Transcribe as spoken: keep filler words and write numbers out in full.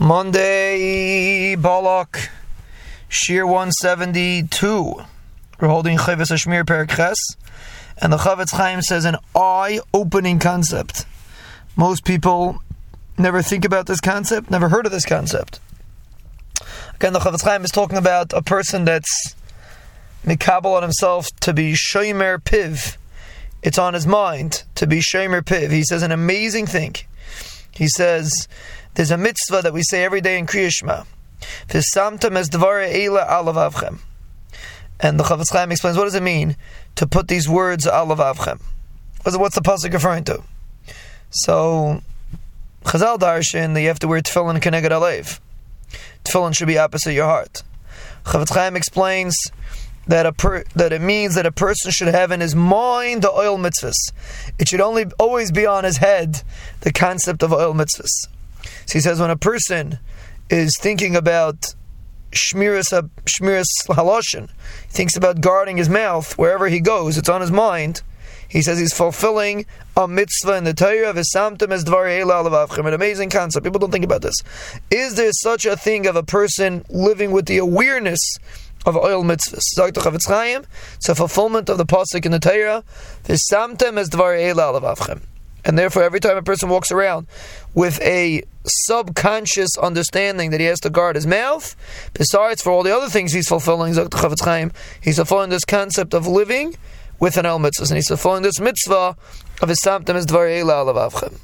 Monday, Balak, Shir one seventy-two. We're holding Chavos HaShmir Perak Ches, and the Chofetz Chaim says an eye-opening concept. Most people never think about this concept, never heard of this concept. Again, the Chofetz Chaim is talking about a person that's mikabel on himself to be Shomer Piv. It's on his mind to be Shomer Piv. He says an amazing thing. He says, there's a mitzvah that we say every day in Kriyat Shema. Samtam as devara eila alav avchem. And the Chofetz Chaim explains, what does it mean to put these words alav avchem? What's the pasuk referring to? So, Chazal Darshin, you have to wear tefillin k'neged alev. Tefillin should be opposite your heart. Chofetz Chaim explains that a per, that it means that a person should have in his mind the Eil Mitzvahs. It should only always be on his head, the concept of Eil Mitzvahs. So he says when a person is thinking about Shmiras ha-Haloshin, thinks about guarding his mouth wherever he goes, it's on his mind. He says he's fulfilling a mitzvah in the Torah of his Samtam as Dvar Eila Alav Avchem. An amazing concept. People don't think about this. Is there such a thing of a person living with the awareness of Eil Mitzvahs? Zakhtar Chofetz Chaim, it's a fulfillment of the Pasuk in the Torah, the Samtam as Dvar Eila Alav Avchem. And therefore, every time a person walks around with a subconscious understanding that he has to guard his mouth, besides for all the other things he's fulfilling, Zakhtar Chofetz Chaim, he's fulfilling this concept of living with an Eil Mitzvah. And he's fulfilling this mitzvah of his Samtam as Dvar Eila Alav Avchem.